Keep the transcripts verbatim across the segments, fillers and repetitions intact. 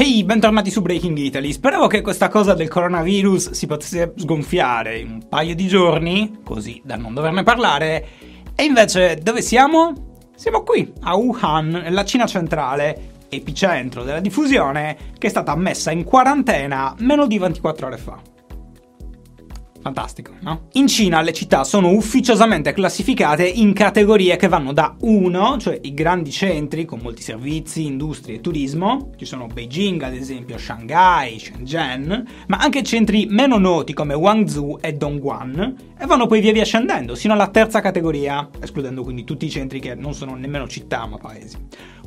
Ehi, hey, bentornati su Breaking Italy. Speravo che questa cosa del coronavirus si potesse sgonfiare in un paio di giorni, così da non doverne parlare. E invece dove siamo? Siamo qui, a Wuhan, nella Cina centrale, epicentro della diffusione, che è stata messa in quarantena meno di ventiquattro ore fa. Fantastico, no? In Cina le città sono ufficiosamente classificate in categorie che vanno da uno, cioè i grandi centri con molti servizi, industrie e turismo, ci sono Beijing ad esempio, Shanghai, Shenzhen, ma anche centri meno noti come Guangzhou e Dongguan, e vanno poi via via scendendo sino alla terza categoria, escludendo quindi tutti i centri che non sono nemmeno città ma paesi.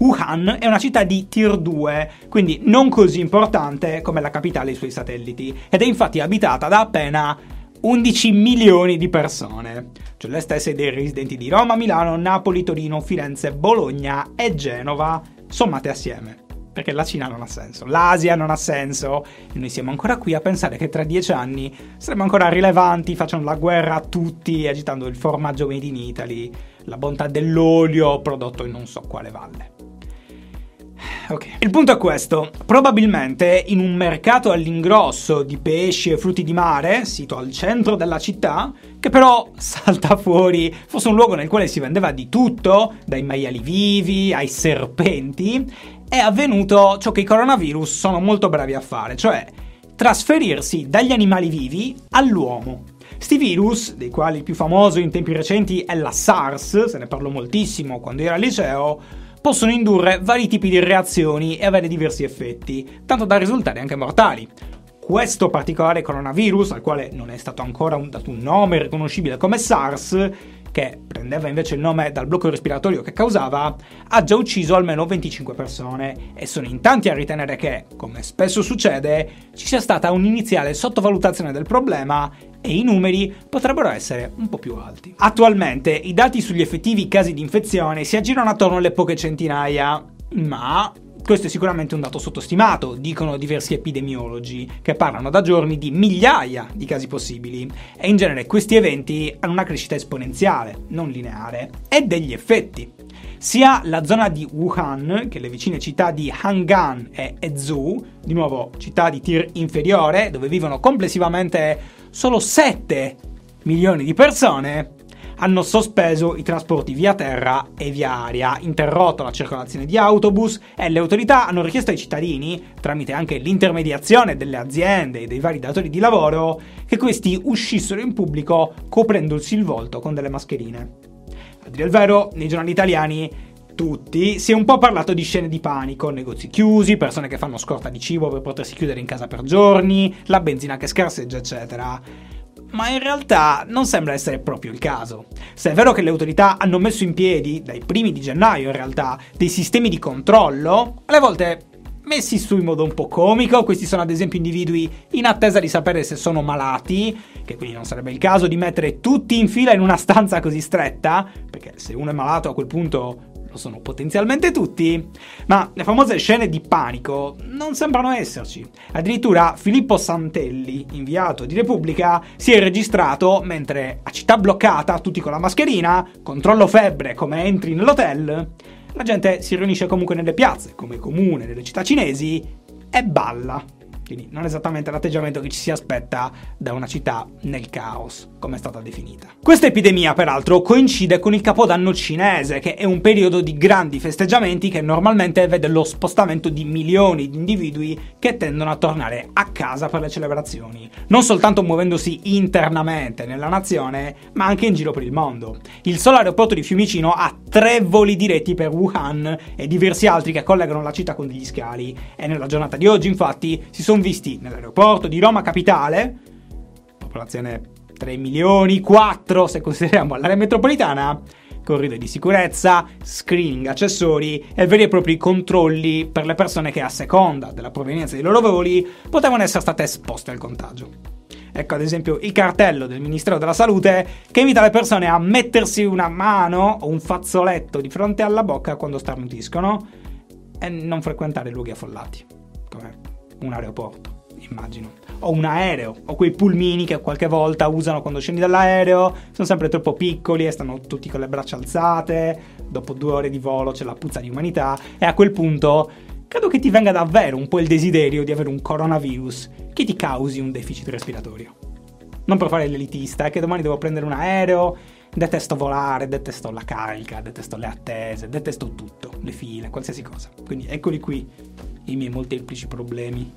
Wuhan è una città di tier due, quindi non così importante come la capitale e i suoi satelliti, ed è infatti abitata da appena undici milioni di persone, cioè le stesse dei residenti di Roma, Milano, Napoli, Torino, Firenze, Bologna e Genova, sommate assieme, perché la Cina non ha senso, l'Asia non ha senso, e noi siamo ancora qui a pensare che tra dieci anni saremo ancora rilevanti facendo la guerra a tutti, agitando il formaggio made in Italy, la bontà dell'olio prodotto in non so quale valle. Okay. Il punto è questo, probabilmente in un mercato all'ingrosso di pesci e frutti di mare, sito al centro della città, che però salta fuori, fosse un luogo nel quale si vendeva di tutto, dai maiali vivi ai serpenti, è avvenuto ciò che i coronavirus sono molto bravi a fare, cioè trasferirsi dagli animali vivi all'uomo. Sti virus, dei quali il più famoso in tempi recenti è la SARS, se ne parlò moltissimo quando ero al liceo, possono indurre vari tipi di reazioni e avere diversi effetti, tanto da risultare anche mortali. Questo particolare coronavirus, al quale non è stato ancora dato un nome riconoscibile come SARS, che prendeva invece il nome dal blocco respiratorio che causava, ha già ucciso almeno venticinque persone e sono in tanti a ritenere che, come spesso succede, ci sia stata un'iniziale sottovalutazione del problema e i numeri potrebbero essere un po' più alti. Attualmente i dati sugli effettivi casi di infezione si aggirano attorno alle poche centinaia, ma questo è sicuramente un dato sottostimato, dicono diversi epidemiologi, che parlano da giorni di migliaia di casi possibili, e in genere questi eventi hanno una crescita esponenziale, non lineare, e degli effetti. Sia la zona di Wuhan, che le vicine città di Hangan e Ezhou, di nuovo città di tier inferiore, dove vivono complessivamente solo sette milioni di persone, hanno sospeso i trasporti via terra e via aria, interrotto la circolazione di autobus, e le autorità hanno richiesto ai cittadini, tramite anche l'intermediazione delle aziende e dei vari datori di lavoro, che questi uscissero in pubblico coprendosi il volto con delle mascherine. A dire il vero, nei giornali italiani, tutti, si è un po' parlato di scene di panico, negozi chiusi, persone che fanno scorta di cibo per potersi chiudere in casa per giorni, la benzina che scarseggia, eccetera. Ma in realtà non sembra essere proprio il caso. Se è vero che le autorità hanno messo in piedi, dai primi di gennaio in realtà, dei sistemi di controllo, alle volte messi su in modo un po' comico, questi sono ad esempio individui in attesa di sapere se sono malati, che quindi non sarebbe il caso di mettere tutti in fila in una stanza così stretta, perché se uno è malato a quel punto lo sono potenzialmente tutti, ma le famose scene di panico non sembrano esserci. Addirittura Filippo Santelli, inviato di Repubblica, si è registrato mentre a città bloccata, tutti con la mascherina, controllo febbre come entri nell'hotel, la gente si riunisce comunque nelle piazze, come comune nelle città cinesi, e balla. Quindi non esattamente l'atteggiamento che ci si aspetta da una città nel caos, come è stata definita. Questa epidemia, peraltro, coincide con il capodanno cinese, che è un periodo di grandi festeggiamenti che normalmente vede lo spostamento di milioni di individui che tendono a tornare a casa per le celebrazioni, non soltanto muovendosi internamente nella nazione, ma anche in giro per il mondo. Il solo aeroporto di Fiumicino ha tre voli diretti per Wuhan e diversi altri che collegano la città con degli scali, e nella giornata di oggi, infatti, si sono visti nell'aeroporto di Roma Capitale, popolazione tre milioni, quattro se consideriamo l'area metropolitana, corridoi di sicurezza, screening accessori e veri e propri controlli per le persone che a seconda della provenienza dei loro voli potevano essere state esposte al contagio. Ecco ad esempio il cartello del Ministero della Salute che invita le persone a mettersi una mano o un fazzoletto di fronte alla bocca quando starnutiscono e non frequentare luoghi affollati, come un aeroporto, immagino, o un aereo, o quei pulmini che qualche volta usano quando scendi dall'aereo, sono sempre troppo piccoli e stanno tutti con le braccia alzate, dopo due ore di volo c'è la puzza di umanità e a quel punto credo che ti venga davvero un po' il desiderio di avere un coronavirus che ti causi un deficit respiratorio. Non per fare l'elitista, è che domani devo prendere un aereo, detesto volare, detesto la calca, detesto le attese, detesto tutto, le file, qualsiasi cosa. Quindi eccoli qui i miei molteplici problemi.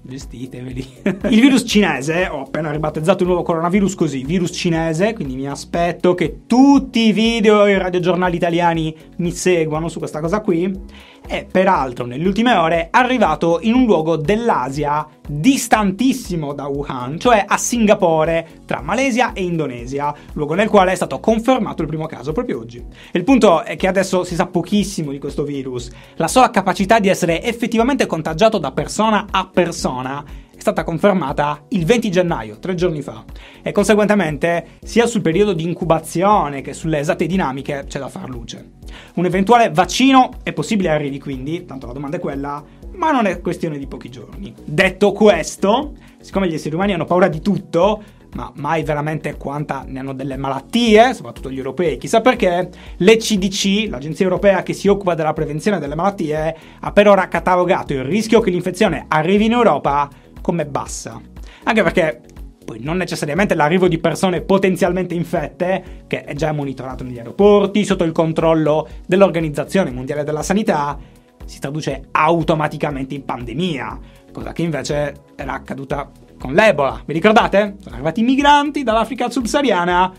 Gestiteveli. Il virus cinese, ho appena ribattezzato il nuovo coronavirus così, virus cinese, quindi mi aspetto che tutti i video e i radiogiornali italiani mi seguano su questa cosa qui. E peraltro nelle ultime ore è arrivato in un luogo dell'Asia distantissimo da Wuhan, cioè a Singapore, tra Malesia e Indonesia, luogo nel quale è stato confermato il primo caso proprio oggi. E il punto è che adesso si sa pochissimo di questo virus. La sola capacità di essere effettivamente contagiato da persona a persona è stata confermata il venti gennaio, tre giorni fa, e conseguentemente sia sul periodo di incubazione che sulle esatte dinamiche c'è da far luce. Un eventuale vaccino è possibile arrivi quindi, tanto la domanda è quella, ma non è questione di pochi giorni. Detto questo, siccome gli esseri umani hanno paura di tutto, ma mai veramente quanta ne hanno delle malattie, soprattutto gli europei, chissà perché, l'E C D C, l'agenzia europea che si occupa della prevenzione delle malattie, ha per ora catalogato il rischio che l'infezione arrivi in Europa come bassa. Anche perché poi non necessariamente l'arrivo di persone potenzialmente infette, che è già monitorato negli aeroporti, sotto il controllo dell'Organizzazione Mondiale della Sanità, si traduce automaticamente in pandemia, cosa che invece era accaduta con l'Ebola. Vi ricordate? Sono arrivati i migranti dall'Africa subsahariana,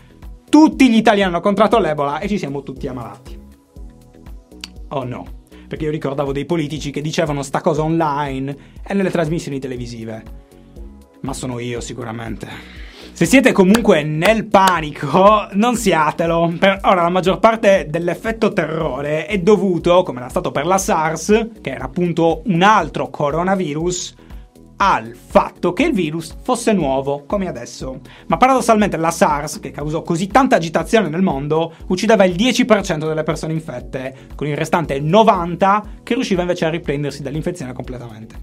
tutti gli italiani hanno contratto l'Ebola e ci siamo tutti ammalati. Oh no. Perché io ricordavo dei politici che dicevano sta cosa online e nelle trasmissioni televisive. Ma sono io sicuramente. Se siete comunque nel panico, non siatelo. Per ora la maggior parte dell'effetto terrore è dovuto, come era stato per la SARS, che era appunto un altro coronavirus, al fatto che il virus fosse nuovo, come adesso. Ma paradossalmente la SARS, che causò così tanta agitazione nel mondo, uccideva il dieci per cento delle persone infette, con il restante novanta per cento che riusciva invece a riprendersi dall'infezione completamente.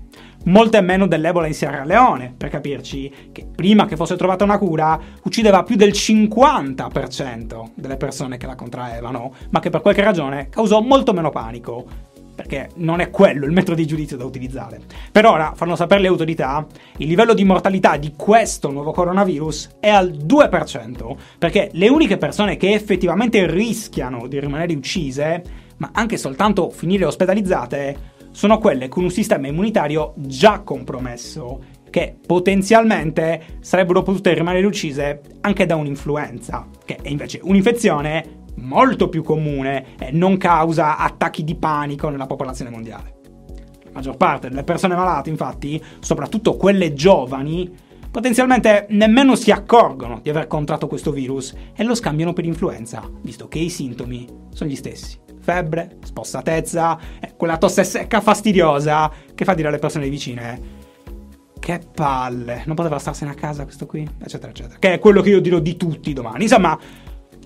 Molte meno dell'Ebola in Sierra Leone, per capirci, che prima che fosse trovata una cura, uccideva più del cinquanta per cento delle persone che la contraevano, ma che per qualche ragione causò molto meno panico. Perché non è quello il metodo di giudizio da utilizzare. Per ora, fanno sapere le autorità, il livello di mortalità di questo nuovo coronavirus è al due per cento, perché le uniche persone che effettivamente rischiano di rimanere uccise, ma anche soltanto finire ospedalizzate, sono quelle con un sistema immunitario già compromesso, che potenzialmente sarebbero potute rimanere uccise anche da un'influenza, che è invece un'infezione molto più comune e non causa attacchi di panico nella popolazione mondiale. La maggior parte delle persone malate, infatti, soprattutto quelle giovani, potenzialmente nemmeno si accorgono di aver contratto questo virus e lo scambiano per influenza, visto che i sintomi sono gli stessi. Febbre, spossatezza, quella tosse secca fastidiosa che fa dire alle persone vicine che palle, non poteva starsene a casa questo qui, eccetera, eccetera. Che è quello che io dirò di tutti domani. Insomma,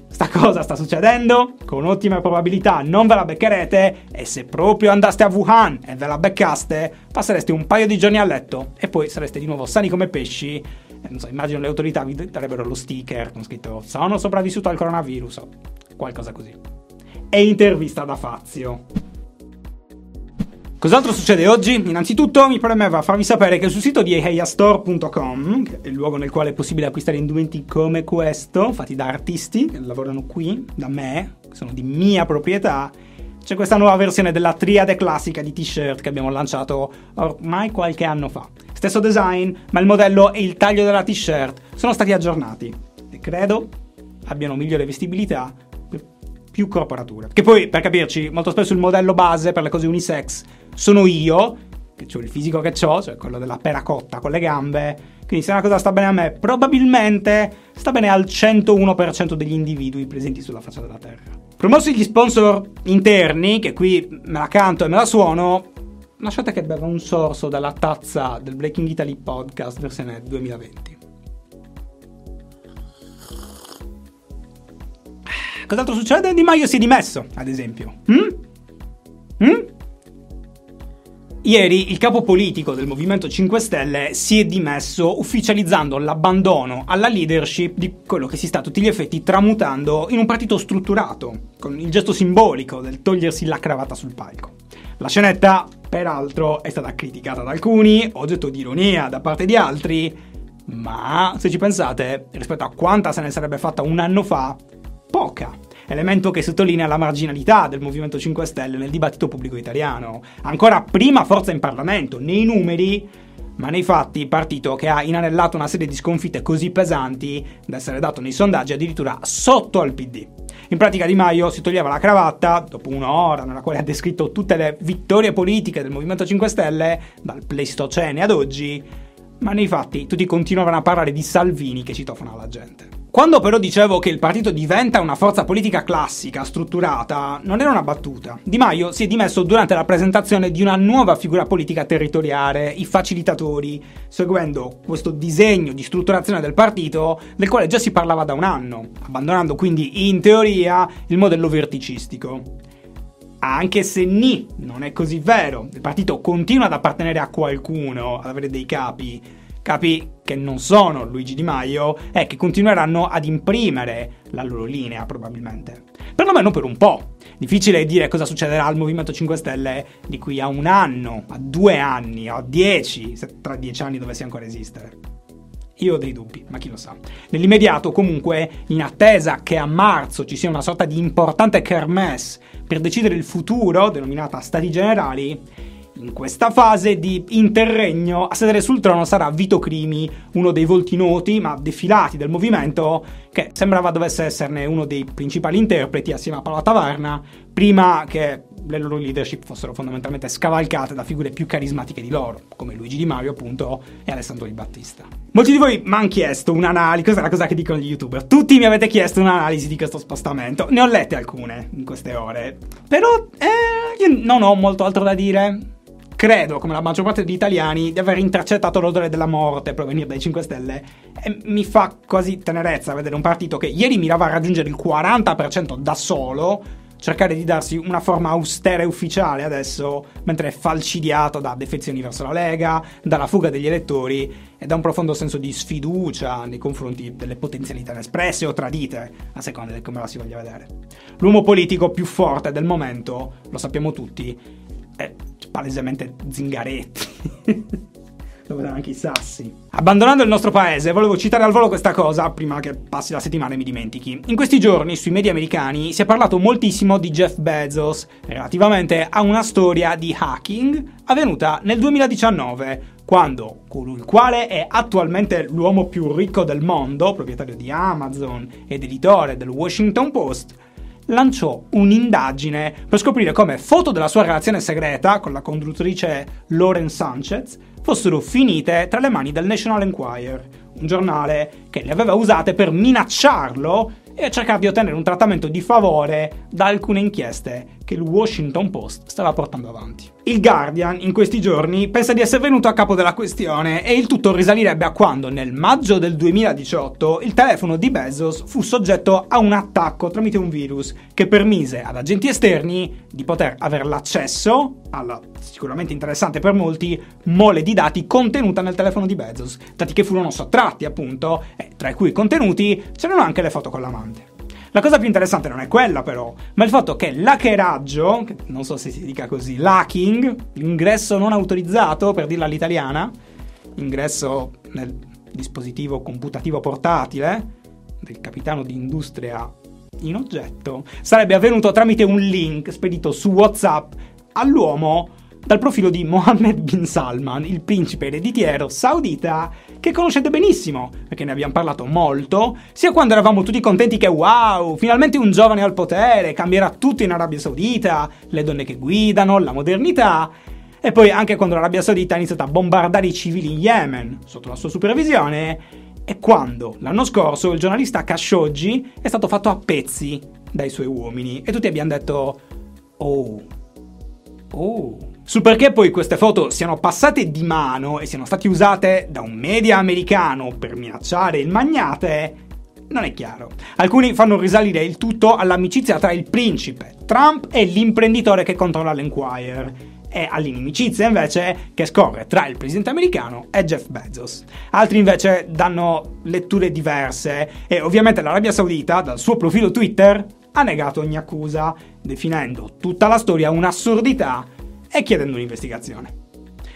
sta cosa sta succedendo, con ottime probabilità non ve la beccherete e se proprio andaste a Wuhan e ve la beccaste, passereste un paio di giorni a letto e poi sareste di nuovo sani come pesci. E non so, immagino le autorità vi darebbero lo sticker con scritto sono sopravvissuto al coronavirus o qualcosa così. E intervista da Fazio. Cos'altro succede oggi? Innanzitutto mi premeva farvi sapere che sul sito di heiastore punto com, che è il luogo nel quale è possibile acquistare indumenti come questo, fatti da artisti che lavorano qui, da me, che sono di mia proprietà, c'è questa nuova versione della triade classica di t-shirt che abbiamo lanciato ormai qualche anno fa. Stesso design, ma il modello e il taglio della t-shirt sono stati aggiornati e credo abbiano migliore vestibilità, più corporatura. Che poi, per capirci, molto spesso il modello base per le cose unisex sono io, che ho il fisico che ho, cioè quello della pera cotta con le gambe, quindi se una cosa sta bene a me, probabilmente sta bene al centouno per cento degli individui presenti sulla faccia della terra. Promossi gli sponsor interni, che qui me la canto e me la suono, lasciate che beva un sorso dalla tazza del Breaking Italy podcast versione duemilaventi. Cos'altro succede? Di Maio si è dimesso, ad esempio. Mm? Mm? Ieri il capo politico del Movimento cinque Stelle si è dimesso ufficializzando l'abbandono alla leadership di quello che si sta a tutti gli effetti tramutando in un partito strutturato, con il gesto simbolico del togliersi la cravatta sul palco. La scenetta Peraltro è stata criticata da alcuni, oggetto di ironia da parte di altri, ma se ci pensate, rispetto a quanta se ne sarebbe fatta un anno fa, poca. Elemento che sottolinea la marginalità del Movimento cinque Stelle nel dibattito pubblico italiano. Ancora prima forza in Parlamento, nei numeri, ma nei fatti partito che ha inanellato una serie di sconfitte così pesanti da essere dato nei sondaggi addirittura sotto al P D. In pratica Di Maio si toglieva la cravatta dopo un'ora nella quale ha descritto tutte le vittorie politiche del Movimento cinque Stelle dal Pleistocene ad oggi, ma nei fatti tutti continuavano a parlare di Salvini che citofona la gente. Quando però dicevo che il partito diventa una forza politica classica, strutturata, non era una battuta. Di Maio si è dimesso durante la presentazione di una nuova figura politica territoriale, i facilitatori, seguendo questo disegno di strutturazione del partito del quale già si parlava da un anno, abbandonando quindi in teoria il modello verticistico. Anche se ni, non è così vero, il partito continua ad appartenere a qualcuno, ad avere dei capi, capi che non sono Luigi Di Maio e che continueranno ad imprimere la loro linea probabilmente, perlomeno per un po'. Difficile dire cosa succederà al Movimento cinque Stelle di qui a un anno, a due anni, a dieci, se tra dieci anni dovesse ancora esistere. Io ho dei dubbi, ma chi lo sa. Nell'immediato comunque, in attesa che a marzo ci sia una sorta di importante kermesse per decidere il futuro, denominata Stati Generali, in questa fase di interregno a sedere sul trono sarà Vito Crimi, uno dei volti noti ma defilati del movimento, che sembrava dovesse esserne uno dei principali interpreti assieme a Paola Tavarna, prima che le loro leadership fossero fondamentalmente scavalcate da figure più carismatiche di loro, come Luigi Di Maio appunto e Alessandro Di Battista. Molti di voi mi hanno chiesto un'analisi, questa è la cosa che dicono gli youtuber, tutti mi avete chiesto un'analisi di questo spostamento, ne ho lette alcune in queste ore, però eh, io non ho molto altro da dire. Credo, come la maggior parte degli italiani, di aver intercettato l'odore della morte provenire dai cinque Stelle e mi fa quasi tenerezza vedere un partito che ieri mirava a raggiungere il quaranta per cento da solo, cercare di darsi una forma austera e ufficiale adesso, mentre è falcidiato da defezioni verso la Lega, dalla fuga degli elettori e da un profondo senso di sfiducia nei confronti delle potenzialità espresse o tradite, a seconda di come la si voglia vedere. L'uomo politico più forte del momento, lo sappiamo tutti, è palesemente Zingaretti. Lo vedono anche i sassi. Abbandonando il nostro paese, volevo citare al volo questa cosa prima che passi la settimana e mi dimentichi. In questi giorni sui media americani si è parlato moltissimo di Jeff Bezos relativamente a una storia di hacking avvenuta nel duemiladiciannove, quando colui il quale è attualmente l'uomo più ricco del mondo, proprietario di Amazon ed editore del Washington Post, lanciò un'indagine per scoprire come foto della sua relazione segreta con la conduttrice Lauren Sanchez fossero finite tra le mani del National Enquirer, un giornale che le aveva usate per minacciarlo e cercare di ottenere un trattamento di favore da alcune inchieste che il Washington Post stava portando avanti. Il Guardian in questi giorni pensa di essere venuto a capo della questione e il tutto risalirebbe a quando nel maggio del duemiladiciotto il telefono di Bezos fu soggetto a un attacco tramite un virus che permise ad agenti esterni di poter avere l'accesso alla, sicuramente interessante per molti, mole di dati contenuta nel telefono di Bezos, dati che furono sottratti appunto e tra i cui contenuti c'erano anche le foto con l'amante. La cosa più interessante non è quella però, ma il fatto che l'hackeraggio, non so se si dica così, l'hacking, l'ingresso non autorizzato per dirla all'italiana, ingresso nel dispositivo computativo portatile del capitano di industria in oggetto, sarebbe avvenuto tramite un link spedito su WhatsApp all'uomo dal profilo di Mohammed bin Salman, il principe ereditiero saudita che conoscete benissimo, perché ne abbiamo parlato molto, sia quando eravamo tutti contenti che wow, finalmente un giovane al potere, cambierà tutto in Arabia Saudita, le donne che guidano, la modernità, e poi anche quando l'Arabia Saudita ha iniziato a bombardare i civili in Yemen, sotto la sua supervisione, e quando l'anno scorso il giornalista Khashoggi è stato fatto a pezzi dai suoi uomini, e tutti abbiamo detto oh, oh... Sul perché poi queste foto siano passate di mano e siano state usate da un media americano per minacciare il magnate, non è chiaro. Alcuni fanno risalire il tutto all'amicizia tra il principe Trump e l'imprenditore che controlla l'Enquirer, e all'inimicizia invece che scorre tra il presidente americano e Jeff Bezos. Altri invece danno letture diverse e ovviamente l'Arabia Saudita, dal suo profilo Twitter, ha negato ogni accusa, definendo tutta la storia un'assurdità e chiedendo un'investigazione.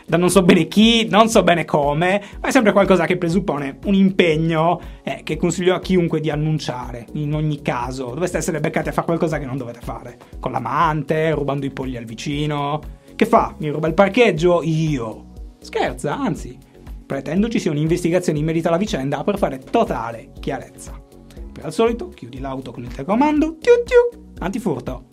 Da non so bene chi, non so bene come, ma è sempre qualcosa che presuppone un impegno eh, che consiglio a chiunque di annunciare. In ogni caso, dovreste essere beccati a fare qualcosa che non dovete fare. Con l'amante, rubando i polli al vicino. Che fa? Mi ruba il parcheggio? Io. Scherza, anzi, pretendo ci sia un'investigazione in merito alla vicenda per fare totale chiarezza. Poi al solito, chiudi l'auto con il telecomando, tiu tiu, antifurto.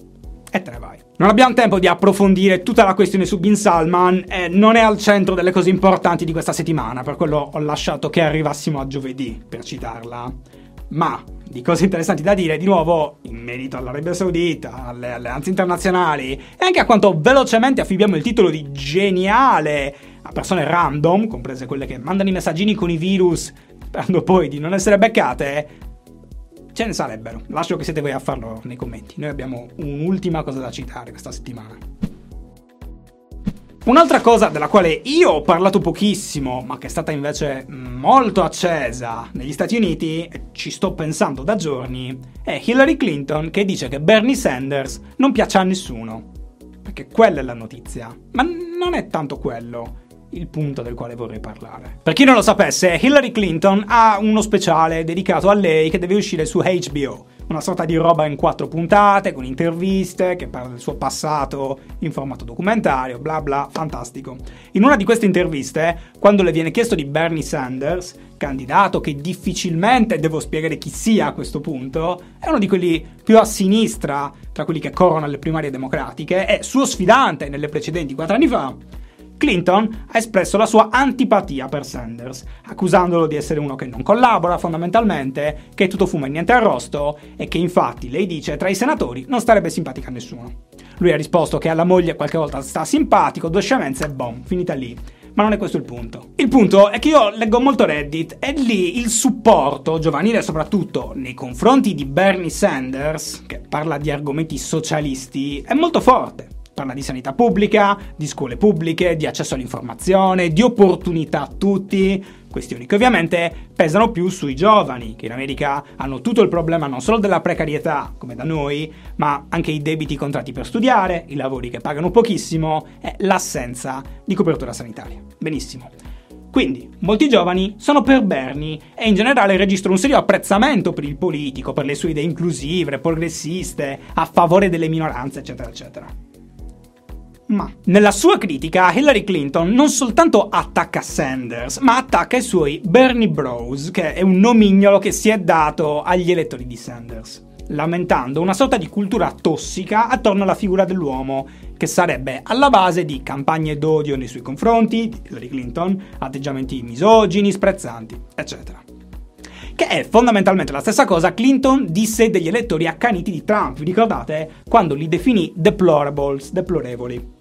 E te ne vai. Non abbiamo tempo di approfondire tutta la questione su Bin Salman, eh, non è al centro delle cose importanti di questa settimana, per quello ho lasciato che arrivassimo a giovedì per citarla. Ma di cose interessanti da dire, di nuovo, in merito all'Arabia Saudita, alle alleanze internazionali e anche a quanto velocemente affibbiamo il titolo di geniale a persone random, comprese quelle che mandano i messaggini con i virus, sperando poi di non essere beccate. Ce ne sarebbero, lascio che siete voi a farlo nei commenti. Noi abbiamo un'ultima cosa da citare questa settimana. Un'altra cosa della quale io ho parlato pochissimo, ma che è stata invece molto accesa negli Stati Uniti, e ci sto pensando da giorni, è Hillary Clinton che dice che Bernie Sanders non piace a nessuno. Perché quella è la notizia, ma non è tanto quello il punto del quale vorrei parlare. Per chi non lo sapesse, Hillary Clinton ha uno speciale dedicato a lei che deve uscire su H B O, una sorta di roba in quattro puntate con interviste che parla del suo passato in formato documentario, bla bla, fantastico. In una di queste interviste, quando le viene chiesto di Bernie Sanders, candidato che difficilmente devo spiegare chi sia a questo punto, è uno di quelli più a sinistra tra quelli che corrono alle primarie democratiche, è suo sfidante nelle precedenti quattro anni fa, Clinton ha espresso la sua antipatia per Sanders, accusandolo di essere uno che non collabora fondamentalmente, che tutto fuma e niente arrosto e che infatti, lei dice, tra i senatori non starebbe simpatica a nessuno. Lui ha risposto che alla moglie qualche volta sta simpatico, due scemenze e boom, finita lì. Ma non è questo il punto. Il punto è che io leggo molto Reddit e lì il supporto giovanile soprattutto nei confronti di Bernie Sanders, che parla di argomenti socialisti, è molto forte. Parla di sanità pubblica, di scuole pubbliche, di accesso all'informazione, di opportunità a tutti, questioni che ovviamente pesano più sui giovani, che in America hanno tutto il problema non solo della precarietà, come da noi, ma anche i debiti contratti per studiare, i lavori che pagano pochissimo e l'assenza di copertura sanitaria. Benissimo. Quindi, molti giovani sono per Bernie e in generale registrano un serio apprezzamento per il politico, per le sue idee inclusive, progressiste, a favore delle minoranze, eccetera, eccetera. Ma nella sua critica Hillary Clinton non soltanto attacca Sanders, ma attacca i suoi Bernie Bros, che è un nomignolo che si è dato agli elettori di Sanders, lamentando una sorta di cultura tossica attorno alla figura dell'uomo, che sarebbe alla base di campagne d'odio nei suoi confronti, di Hillary Clinton, atteggiamenti misogini, sprezzanti, eccetera. Che è fondamentalmente la stessa cosa Clinton disse degli elettori accaniti di Trump, vi ricordate? Quando li definì deplorables, deplorevoli.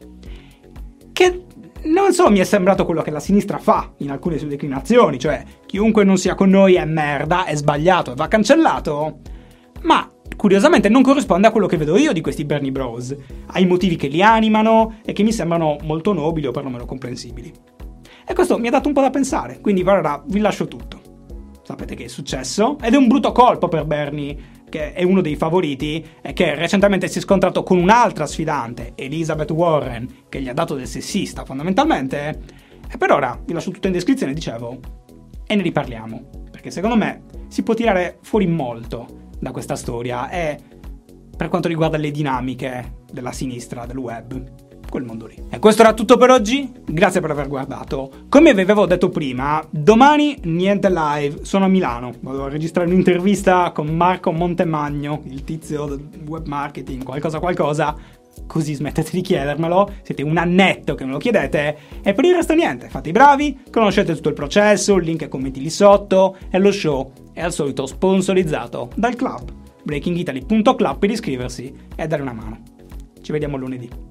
Che non solo mi è sembrato quello che la sinistra fa in alcune sue declinazioni, cioè chiunque non sia con noi è merda, è sbagliato e va cancellato, ma curiosamente non corrisponde a quello che vedo io di questi Bernie Bros, ai motivi che li animano e che mi sembrano molto nobili o perlomeno comprensibili. E questo mi ha dato un po' da pensare, quindi per ora vi lascio tutto. Sapete che è successo ed è un brutto colpo per Bernie, che è uno dei favoriti e che recentemente si è scontrato con un'altra sfidante, Elizabeth Warren, che gli ha dato del sessista fondamentalmente. E per ora vi lascio tutto in descrizione, dicevo, e ne riparliamo, perché secondo me si può tirare fuori molto da questa storia e per quanto riguarda le dinamiche della sinistra, del web, quel mondo lì. E questo era tutto per oggi, grazie per aver guardato. Come vi avevo detto prima, domani niente live, sono a Milano, vado a registrare un'intervista con Marco Montemagno, il tizio del web marketing, qualcosa qualcosa, così smettete di chiedermelo, siete un annetto che me lo chiedete, e per il resto niente, fate i bravi, conoscete tutto il processo, link e commenti lì sotto, e lo show è al solito sponsorizzato dal club, breaking italy punto club per iscriversi e dare una mano. Ci vediamo lunedì.